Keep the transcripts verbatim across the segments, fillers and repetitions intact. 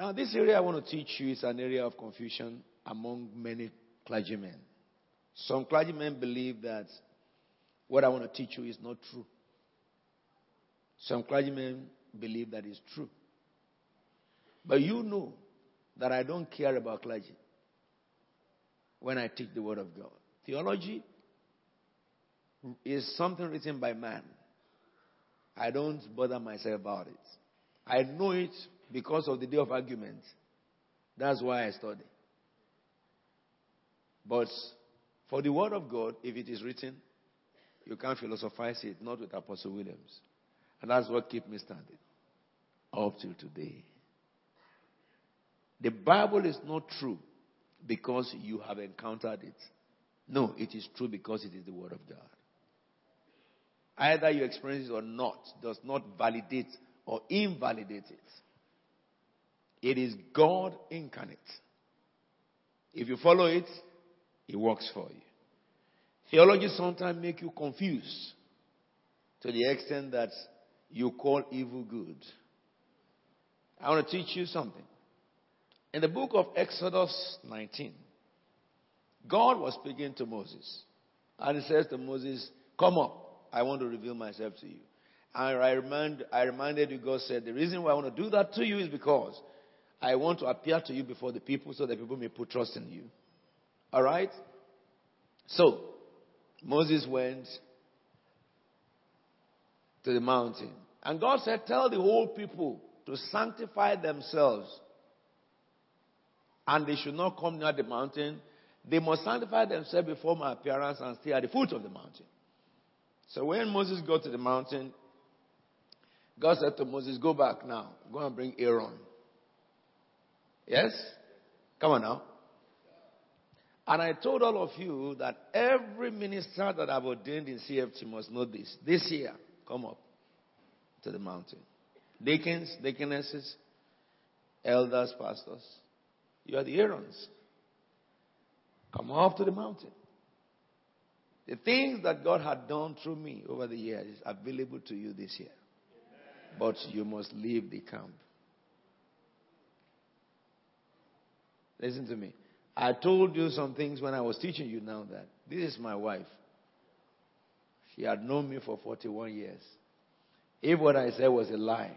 Now, this area I want to teach you is an area of confusion among many clergymen. Some clergymen believe that what I want to teach you is not true. Some clergymen believe that it's true. But you know that I don't care about clergy when I teach the Word of God. Theology is something written by man. I don't bother myself about it. I know it because of the day of argument. That's why I study. But for the Word of God, if it is written, you can't philosophize it, not with Apostle Williams. And that's what keeps me standing up till today. The Bible is not true because you have encountered it. No, it is true because it is the Word of God. Either you experience it or not, does not validate or invalidate it. It is God incarnate. If you follow it, it works for you. Theology sometimes makes you confused to the extent that you call evil good. I want to teach you something. In the book of Exodus nineteen, God was speaking to Moses. And he says to Moses, come up, I want to reveal myself to you. And I, remind, I reminded you, God said, the reason why I want to do that to you is because I want to appear to you before the people so that people may put trust in you. All right? So, Moses went to the mountain. And God said, tell the whole people to sanctify themselves. And they should not come near the mountain. They must sanctify themselves before my appearance and stay at the foot of the mountain. So when Moses got to the mountain, God said to Moses, go back now. Go and bring Aaron. Yes? Come on now. And I told all of you that every minister that I've ordained in C F T must know this. This year, come up to the mountain. Deacons, deaconesses, elders, pastors. You are the Aarons. Come up to the mountain. The things that God had done through me over the years is available to you this year. But you must leave the camp. Listen to me. I told you some things when I was teaching you now that this is my wife. She had known me for forty-one years. If what I said was a lie,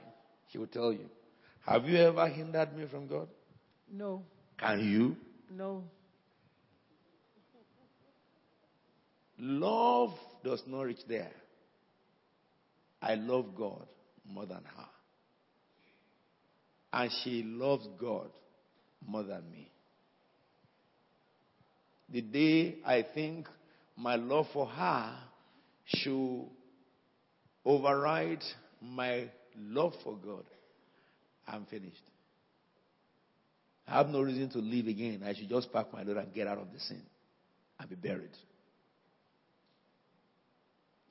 she would tell you. Have you ever hindered me from God? No. Can you? No. Love does not reach there. I love God more than her. And she loves God more than me. The day I think my love for her should override my love for God, I'm finished. I have no reason to live again. I should just pack my load and get out of the sin and be buried.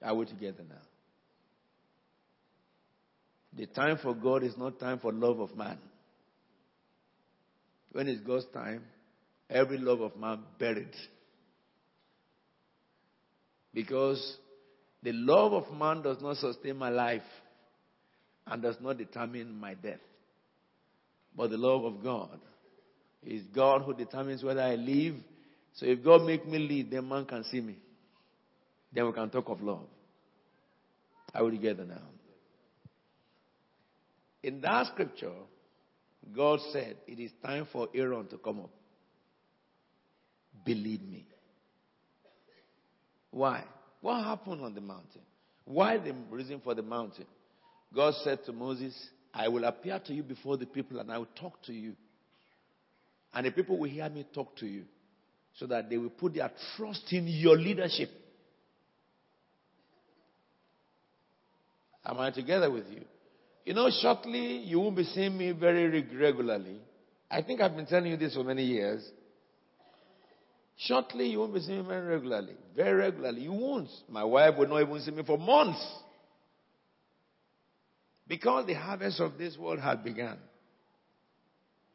Are we together now? The time for God is not time for love of man. When it's God's time, every love of man buried. Because the love of man does not sustain my life and does not determine my death. But the love of God is God who determines whether I live. So if God make me live, then man can see me. Then we can talk of love. Are we together now? In that scripture, God said, it is time for Aaron to come up. Believe me. Why? What happened on the mountain? Why the reason for the mountain? God said to Moses, I will appear to you before the people and I will talk to you. And the people will hear me talk to you so that they will put their trust in your leadership. Am I together with you? You know, shortly, you won't be seeing me very regularly. I think I've been telling you this for many years. Shortly, you won't be seeing me very regularly. Very regularly. You won't. My wife will not even see me for months. Because the harvest of this world had begun.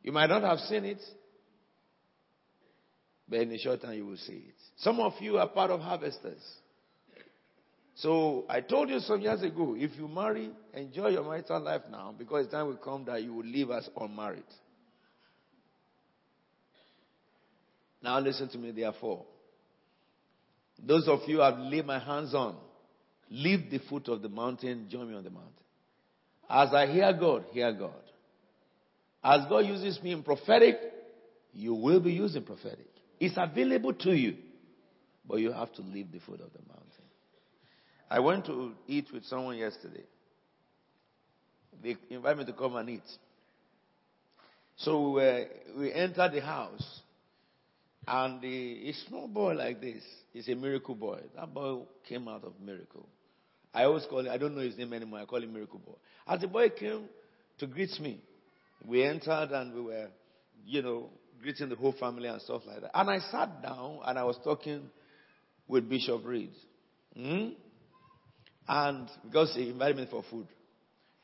You might not have seen it, but in a short time you will see it. Some of you are part of harvesters. So I told you some years ago, if you marry, enjoy your marital life now, because the time will come that you will leave us unmarried. Now listen to me, therefore. Those of you I've laid my hands on, leave the foot of the mountain, join me on the mountain. As I hear God, hear God. As God uses me in prophetic, you will be used in prophetic. It's available to you, but you have to leave the foot of the mountain. I went to eat with someone yesterday. They invited me to come and eat. So uh, we entered the house, and the, a small boy like this is a miracle boy. That boy came out of miracle. I always call him, I don't know his name anymore, I call him miracle boy. As the boy came to greet me, we entered and we were, you know, greeting the whole family and stuff like that. And I sat down and I was talking with Bishop Reed. Hmm? And because he invited me for food.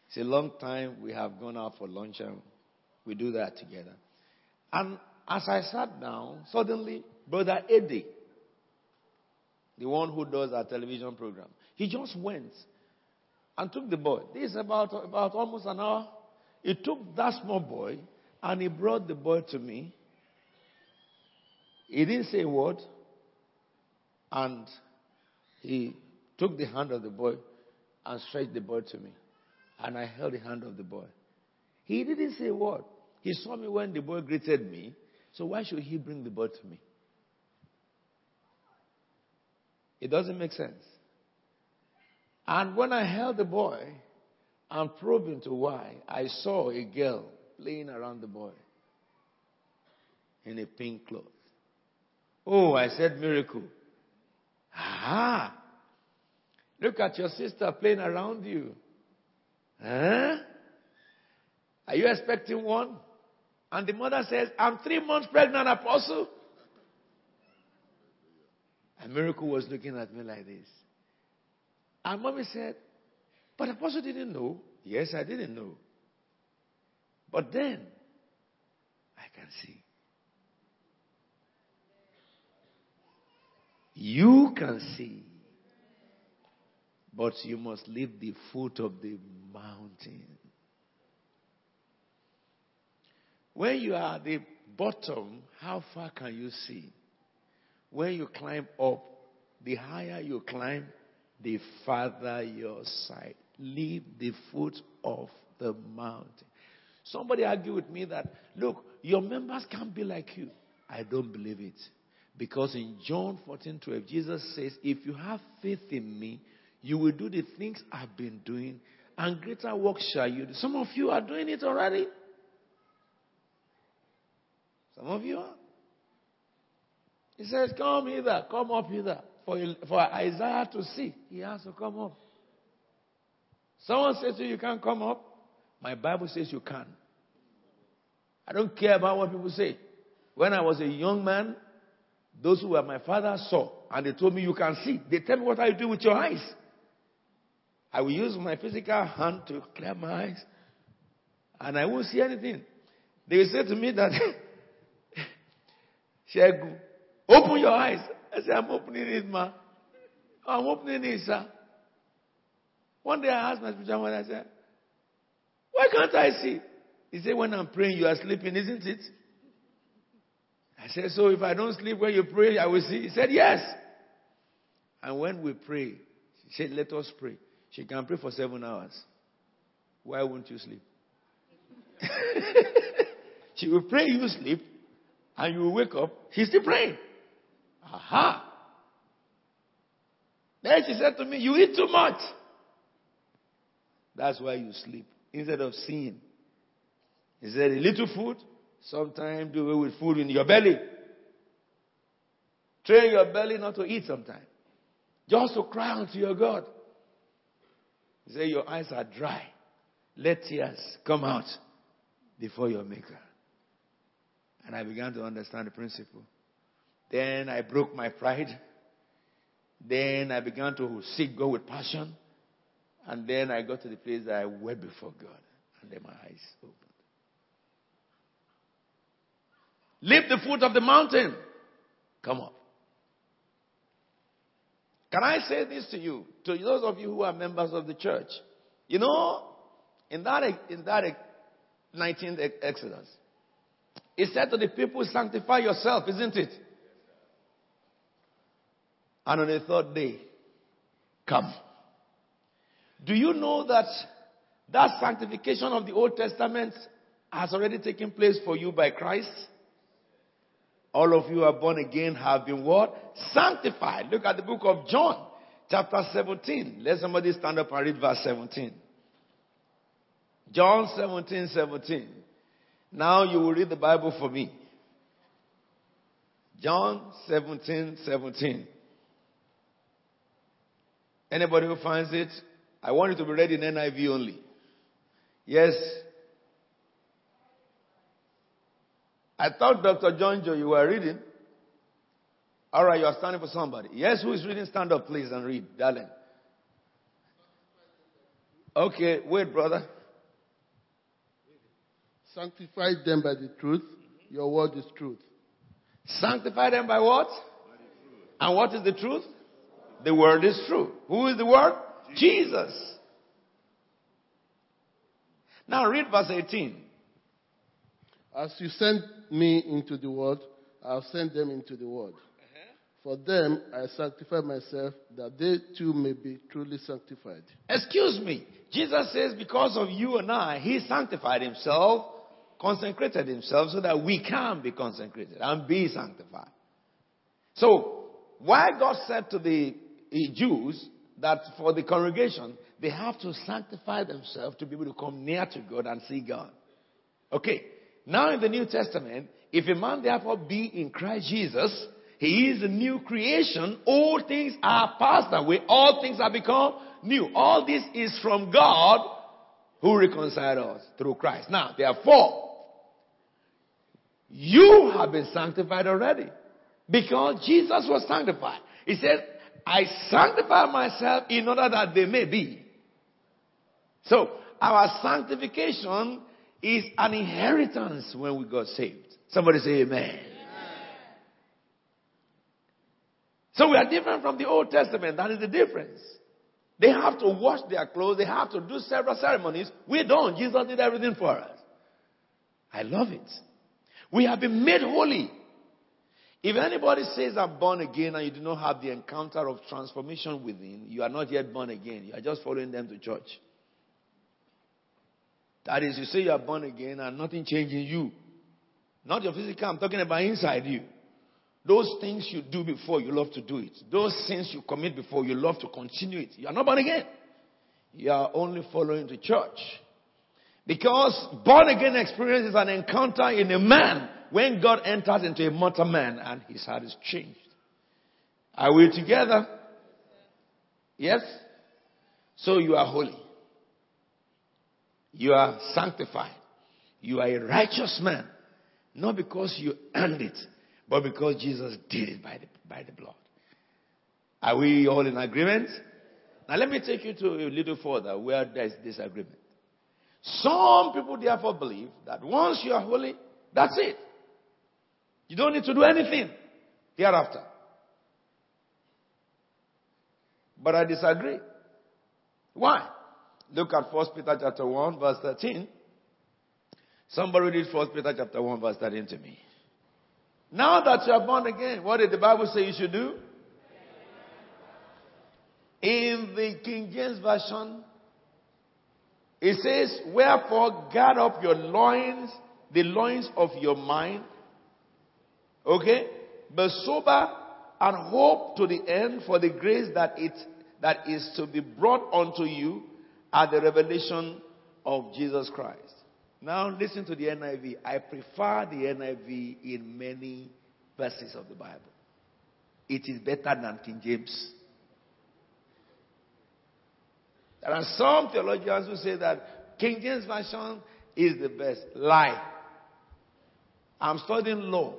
It's a long time we have gone out for lunch and we do that together. And as I sat down, suddenly, Brother Eddie, the one who does our television program, he just went and took the boy. This is about, about almost an hour. He took that small boy and he brought the boy to me. He didn't say a word. And he took the hand of the boy and stretched the boy to me. And I held the hand of the boy. He didn't say a word. He saw me when the boy greeted me. So why should he bring the boy to me? It doesn't make sense. And when I held the boy and probed into why, I saw a girl playing around the boy in a pink cloth. Oh, I said miracle. Aha! Look at your sister playing around you. Huh? Are you expecting one? And the mother says, I'm three months pregnant, Apostle. A miracle was looking at me like this. And Mommy said, but Apostle didn't know. Yes, I didn't know. But then, I can see. You can see. But you must leave the foot of the mountain. When you are at the bottom, how far can you see? When you climb up, the higher you climb, the farther your sight. Leave the foot of the mountain. Somebody argued with me that, look, your members can't be like you. I don't believe it. Because in John fourteen twelve, Jesus says, if you have faith in me, you will do the things I've been doing, and greater work shall you do. Some of you are doing it already. Some of you are. He says, come hither, come up hither, for, for Isaiah to see. He has to come up. Someone says to you, you can't come up. My Bible says you can. I don't care about what people say. When I was a young man, those who were my father saw, and they told me, you can see. They tell me, what are you doing with your eyes? I will use my physical hand to clear my eyes, and I won't see anything. They will say to me that, Shegu, open your eyes. I said, I'm opening it, ma. I'm opening it, sir. One day I asked my spiritual mother, I said, why can't I see? He said, when I'm praying, you are sleeping, isn't it? I said, so if I don't sleep when you pray, I will see. He said, yes. And when we pray, she said, let us pray. She can pray for seven hours. Why won't you sleep? She will pray, you sleep, and you will wake up. She's still praying. Aha. Then she said to me, you eat too much. That's why you sleep, instead of seeing. He said, a little food, sometimes do away with food in your belly. Train your belly not to eat sometimes. Just to cry unto your God. He said, your eyes are dry. Let tears come out before your Maker. And I began to understand the principle. Then I broke my pride. Then I began to seek God with passion. And then I got to the place that I wept before God. And then my eyes opened. Leave the foot of the mountain. Come up. Can I say this to you? To those of you who are members of the church. You know, in that, in that nineteenth Exodus, He said to the people, sanctify yourself, isn't it? And on the third day, come. Do you know that that sanctification of the Old Testament has already taken place for you by Christ? All of you who are born again have been what? Sanctified. Look at the book of John, chapter seventeen. Let somebody stand up and read verse seventeen. John seventeen, seventeen. Now you will read the Bible for me. John seventeen, seventeen. Anybody who finds it, I want it to be read in N I V only. Yes. I thought, Doctor John Joe, you were reading. All right, you are standing for somebody. Yes, who is reading? Stand up, please, and read, darling. Okay, wait, brother. Sanctify them by the truth. Your word is truth. Sanctify them by what? By the truth. And what is the truth? The word is true. Who is the word? Jesus. Jesus. Now read verse eighteen. As you sent me into the world, I have sent them into the world. Uh-huh. For them I sanctify myself, that they too may be truly sanctified. Excuse me. Jesus says because of you and I, he sanctified himself, consecrated himself so that we can be consecrated and be sanctified. So, why God said to the Jews that for the congregation, they have to sanctify themselves to be able to come near to God and see God. Okay. Now in the New Testament, if a man therefore be in Christ Jesus, he is a new creation. All things are passed away. All things are become new. All this is from God who reconciled us through Christ. Now, therefore, you have been sanctified already because Jesus was sanctified. He said, I sanctify myself in order that they may be. So, our sanctification is an inheritance when we got saved. Somebody say amen. Amen. So we are different from the Old Testament. That is the difference. They have to wash their clothes. They have to do several ceremonies. We don't. Jesus did everything for us. I love it. We have been made holy. If anybody says I'm born again and you do not have the encounter of transformation within, you are not yet born again. You are just following them to church. That is, you say you are born again and nothing changes you. Not your physical, I'm talking about inside you. Those things you do before, you love to do it. Those sins you commit before, you love to continue it. You are not born again. You are only following the church. Because born again experience is an encounter in a man when God enters into a mortal man and his heart is changed. Are we together? Yes? So you are holy. You are sanctified. You are a righteous man. Not because you earned it, but because Jesus did it by the, by the blood. Are we all in agreement? Now let me take you to a little further where there is disagreement. Some people therefore believe that once you are holy, that's it. You don't need to do anything thereafter. But I disagree. Why? Look at First Peter chapter one, verse thirteen. Somebody read First Peter chapter one, verse thirteen to me. Now that you are born again, what did the Bible say you should do? In the King James Version, it says, wherefore gird up your loins, the loins of your mind. Okay? Be sober and hope to the end for the grace that it that is to be brought unto you at the revelation of Jesus Christ. Now listen to the N I V. I prefer the N I V in many verses of the Bible. It is better than King James. There are some theologians who say that King James Version is the best. Lie. I'm studying law.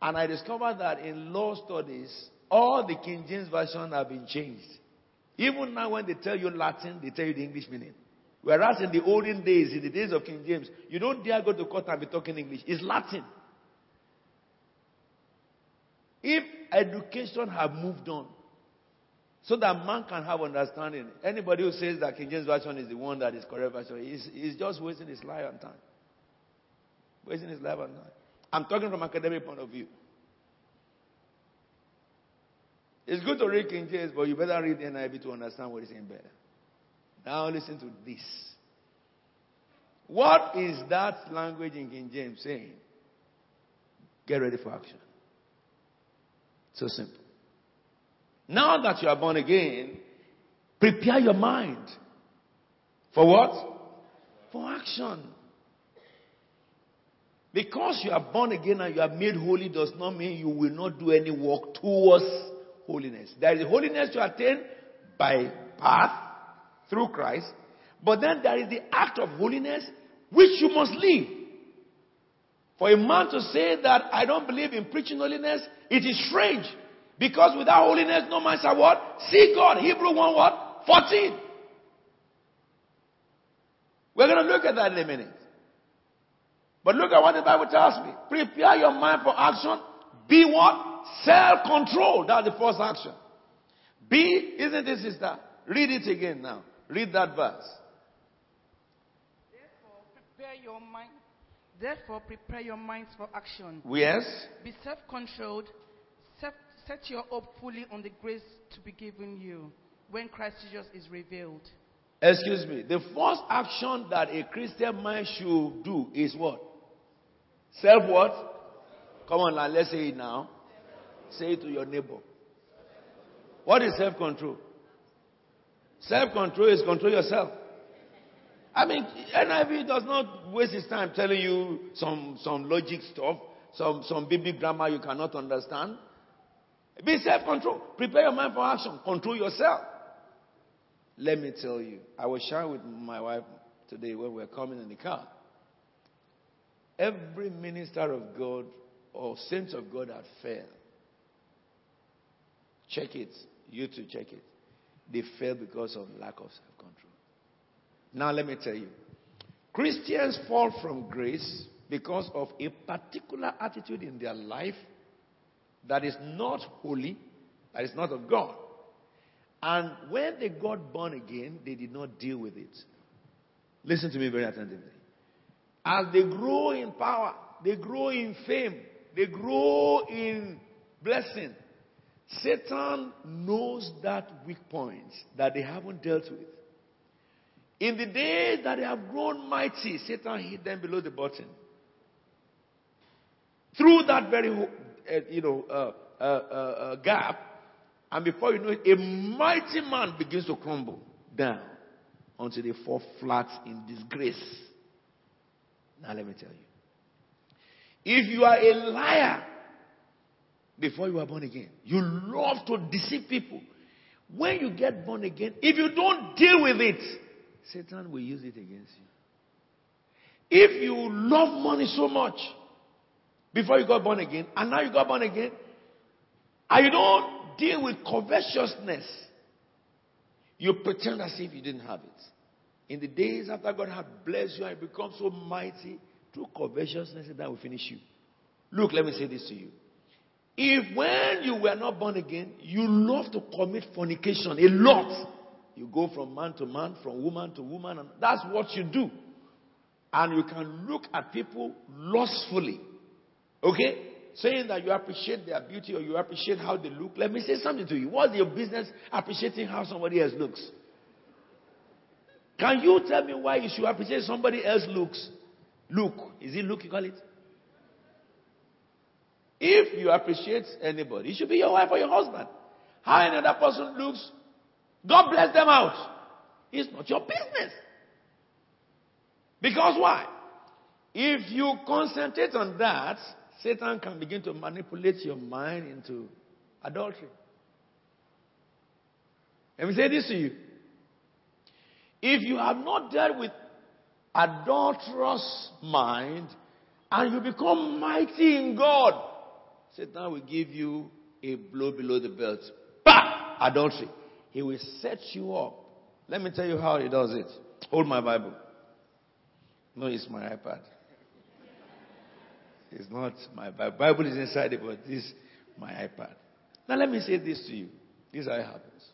And I discovered that in law studies, all the King James Version have been changed. Even now when they tell you Latin, they tell you the English meaning. Whereas in the olden days, in the days of King James, you don't dare go to court and be talking English. It's Latin. If education have moved on, so that man can have understanding, anybody who says that King James Version is the one that is correct version, is, is just wasting his life and time. wasting his life at night. I'm talking from an academic point of view. It's good to read King James, but you better read N I V to understand what he's saying better. Now listen to this. What is that language in King James saying? Get ready for action. So simple. Now that you are born again, prepare your mind. For what? For action. Because you are born again and you are made holy does not mean you will not do any work towards holiness. There is holiness to attain by path through Christ. But then there is the act of holiness which you must live. For a man to say that I don't believe in preaching holiness, it is strange. Because without holiness, no man shall what? See God. Hebrew one what? fourteen. We're going to look at that in a minute. But look at what the Bible tells me. Prepare your mind for action. Be what? Self-controlled. That's the first action. Be, isn't it, sister? Read it again now. Read that verse. Therefore, prepare your mind. Therefore, prepare your minds for action. Yes. Be self-controlled. Self Set your hope fully on the grace to be given you when Christ Jesus is revealed. Excuse me. The first action that a Christian man should do is what? Self what? Come on, now, let's say it now. Say it to your neighbor. What is self-control? Self-control is control yourself. I mean, N I V does not waste his time telling you some, some logic stuff, some, some baby grammar you cannot understand. Be self-control. Prepare your mind for action. Control yourself. Let me tell you, I was sharing with my wife today when we were coming in the car. Every minister of God or saints of God had failed. Check it. You too, check it. They failed because of lack of self-control. Now let me tell you. Christians fall from grace because of a particular attitude in their life that is not holy, that is not of God. And when they got born again, they did not deal with it. Listen to me very attentively. As they grow in power, they grow in fame, they grow in blessing, Satan knows that weak point that they haven't dealt with. In the days that they have grown mighty, Satan hid them below the bottom. Through that very hope, Uh, you know, uh, uh, uh, gap, and before you know it, a mighty man begins to crumble down until they fall flat in disgrace. Now let me tell you. If you are a liar before you are born again, you love to deceive people. When you get born again, if you don't deal with it, Satan will use it against you. If you love money so much, before you got born again, and now you got born again, and you don't deal with covetousness, you pretend as if you didn't have it. In the days after God had blessed you and you become so mighty, through covetousness, that will finish you. Look, let me say this to you. If when you were not born again, you love to commit fornication a lot, you go from man to man, from woman to woman, and that's what you do. And you can look at people lustfully. Okay? Saying that you appreciate their beauty or you appreciate how they look. Let me say something to you. What's your business appreciating how somebody else looks? Can you tell me why you should appreciate somebody else's looks? Look. Is it look you call it? If you appreciate anybody, it should be your wife or your husband. How another person looks, God bless them out. It's not your business. Because why? If you concentrate on that, Satan can begin to manipulate your mind into adultery. Let me say this to you. If you have not dealt with adulterous mind and you become mighty in God, Satan will give you a blow below the belt. Bah! Adultery. He will set you up. Let me tell you how he does it. Hold my Bible. No, it's my iPad. It's not my Bible. Bible is inside it, but this is my iPad. Now let me say this to you. This is how it happens.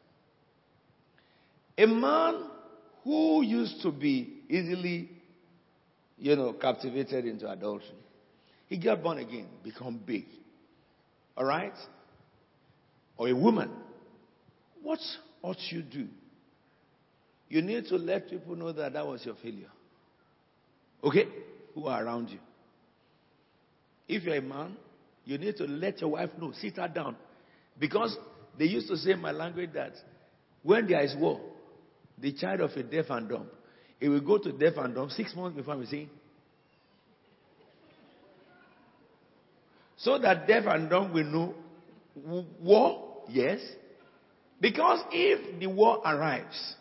A man who used to be easily, you know, captivated into adultery He got born again, become big. All right? Or a woman. What ought you do? You need to let people know that that was your failure. Okay? Who are around you. If you're a man, you need to let your wife know. Sit her down. Because they used to say in my language that when there is war, the child of a deaf and dumb, it will go to deaf and dumb six months before we see. So that deaf and dumb will know war, yes. Because if the war arrives,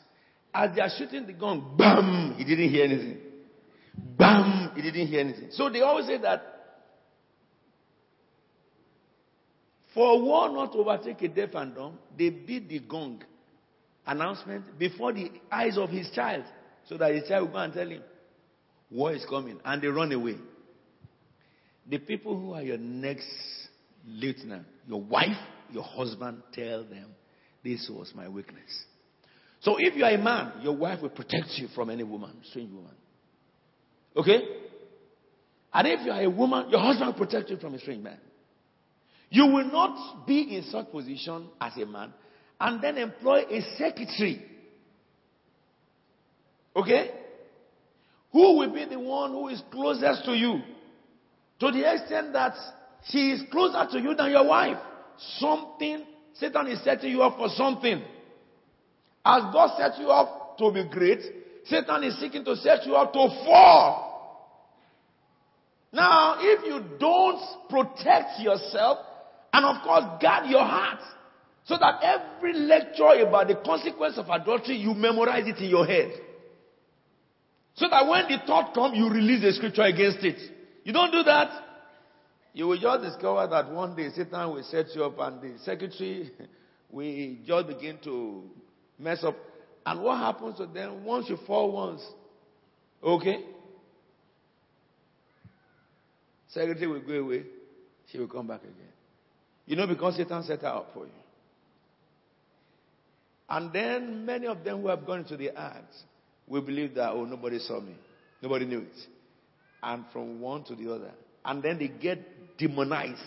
as they are shooting the gun, bam, he didn't hear anything. Bam, he didn't hear anything. So they always say that for war not to overtake a deaf and dumb, they beat the gong announcement before the eyes of his child, so that his child will go and tell him, war is coming, and they run away. The people who are your next lieutenant, your wife, your husband, tell them, this was my weakness. So if you are a man, your wife will protect you from any woman, strange woman. Okay? And if you are a woman, your husband will protect you from a strange man. You will not be in such position as a man and then employ a secretary. Okay? Who will be the one who is closest to you? To the extent that she is closer to you than your wife. Something, Satan is setting you up for something. As God sets you up to be great, Satan is seeking to set you up to fall. Now, if you don't protect yourself, and of course guard your heart, so that every lecture about the consequence of adultery, you memorize it in your head. So that when the thought comes, you release the scripture against it. You don't do that, you will just discover that one day Satan will set you up and the secretary will just begin to mess up. And what happens to them once you fall once? Okay? Secretary will go away. She will come back again. You know, because Satan set her up for you. And then many of them who have gone into the act will believe that, oh, nobody saw me. Nobody knew it. And from one to the other. And then they get demonized.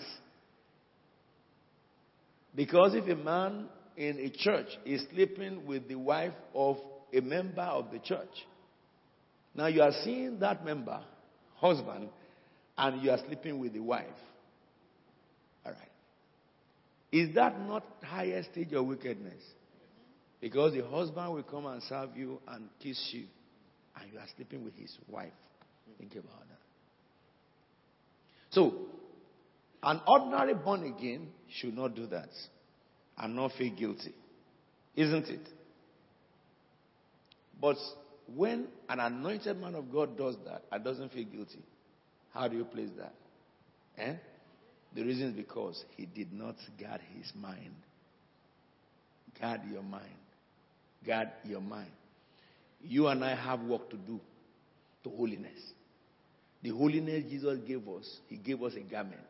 Because if a man in a church is sleeping with the wife of a member of the church, now you are seeing that member, husband, and you are sleeping with the wife. All right. Is that not the highest stage of wickedness? Because the husband will come and serve you and kiss you, and you are sleeping with his wife. Think about that. So, an ordinary born again should not do that and not feel guilty. Isn't it? But when an anointed man of God does that and doesn't feel guilty, how do you place that? Eh? The reason is because he did not guard his mind. Guard your mind. Guard your mind. You and I have work to do to holiness. The holiness Jesus gave us, he gave us a garment.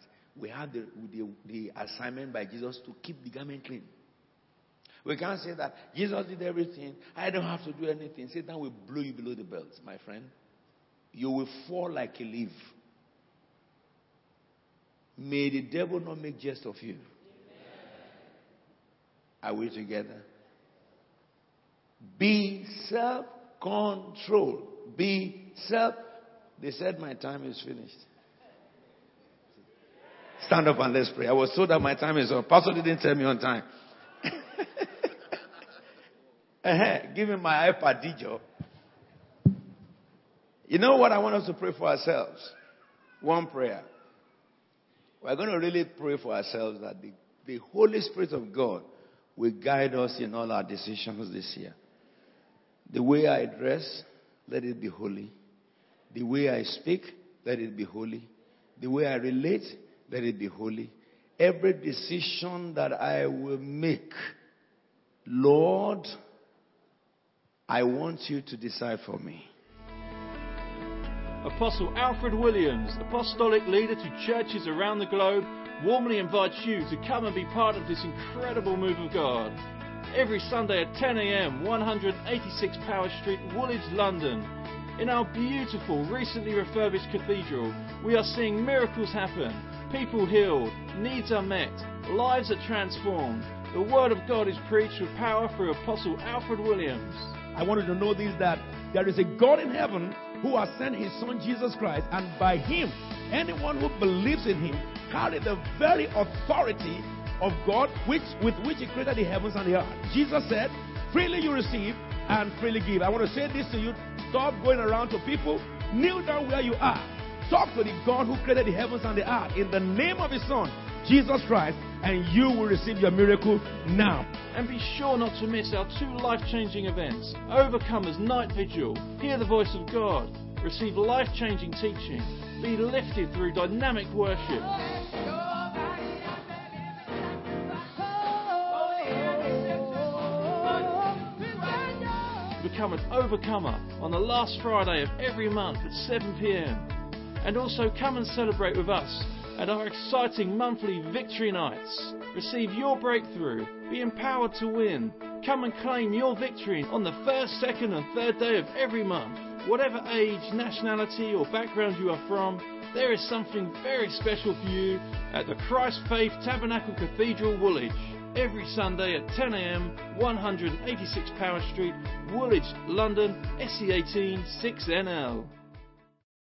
We have the, the, the assignment by Jesus to keep the garment clean. We can't say that Jesus did everything, I don't have to do anything. Satan will blow you below the belt, my friend. You will fall like a leaf. May the devil not make jest of you. Amen. Are we together? Be self-controlled. Be self. They said my time is finished. Stand up and let's pray. I was told that my time is up. Pastor didn't tell me on time. uh-huh. Give me my iPad, D J. You know what I want us to pray for ourselves? One prayer. We're going to really pray for ourselves that the, the Holy Spirit of God will guide us in all our decisions this year. The way I dress, let it be holy. The way I speak, let it be holy. The way I relate, let it be holy. Every decision that I will make, Lord, I want you to decide for me. Apostle Alfred Williams, apostolic leader to churches around the globe, warmly invites you to come and be part of this incredible move of God. Every Sunday at ten a.m., one eighty-six Power Street, Woolwich, London. In our beautiful, recently refurbished cathedral, we are seeing miracles happen, people healed, needs are met, lives are transformed. The Word of God is preached with power through Apostle Alfred Williams. I want you to know this, that there is a God in heaven who has sent His Son Jesus Christ, and by Him, anyone who believes in Him carries the very authority of God which, with which He created the heavens and the earth. Jesus said, freely you receive and freely give. I want to say this to you. Stop going around to people. Kneel down where you are. Talk to the God who created the heavens and the earth in the name of His Son, Jesus Christ, and you will receive your miracle now. And be sure not to miss our two life-changing events, Overcomers Night Vigil, Hear the Voice of God, receive life-changing teaching, be lifted through dynamic worship. Become an Overcomer on the last Friday of every month at seven p.m. And also come and celebrate with us at our exciting monthly Victory Nights. Receive your breakthrough. Be empowered to win. Come and claim your victory on the first, second and third day of every month. Whatever age, nationality or background you are from, there is something very special for you at the Christ Faith Tabernacle Cathedral, Woolwich. Every Sunday at ten a.m, one eighty-six Power Street, Woolwich, London, S E eighteen, six N L.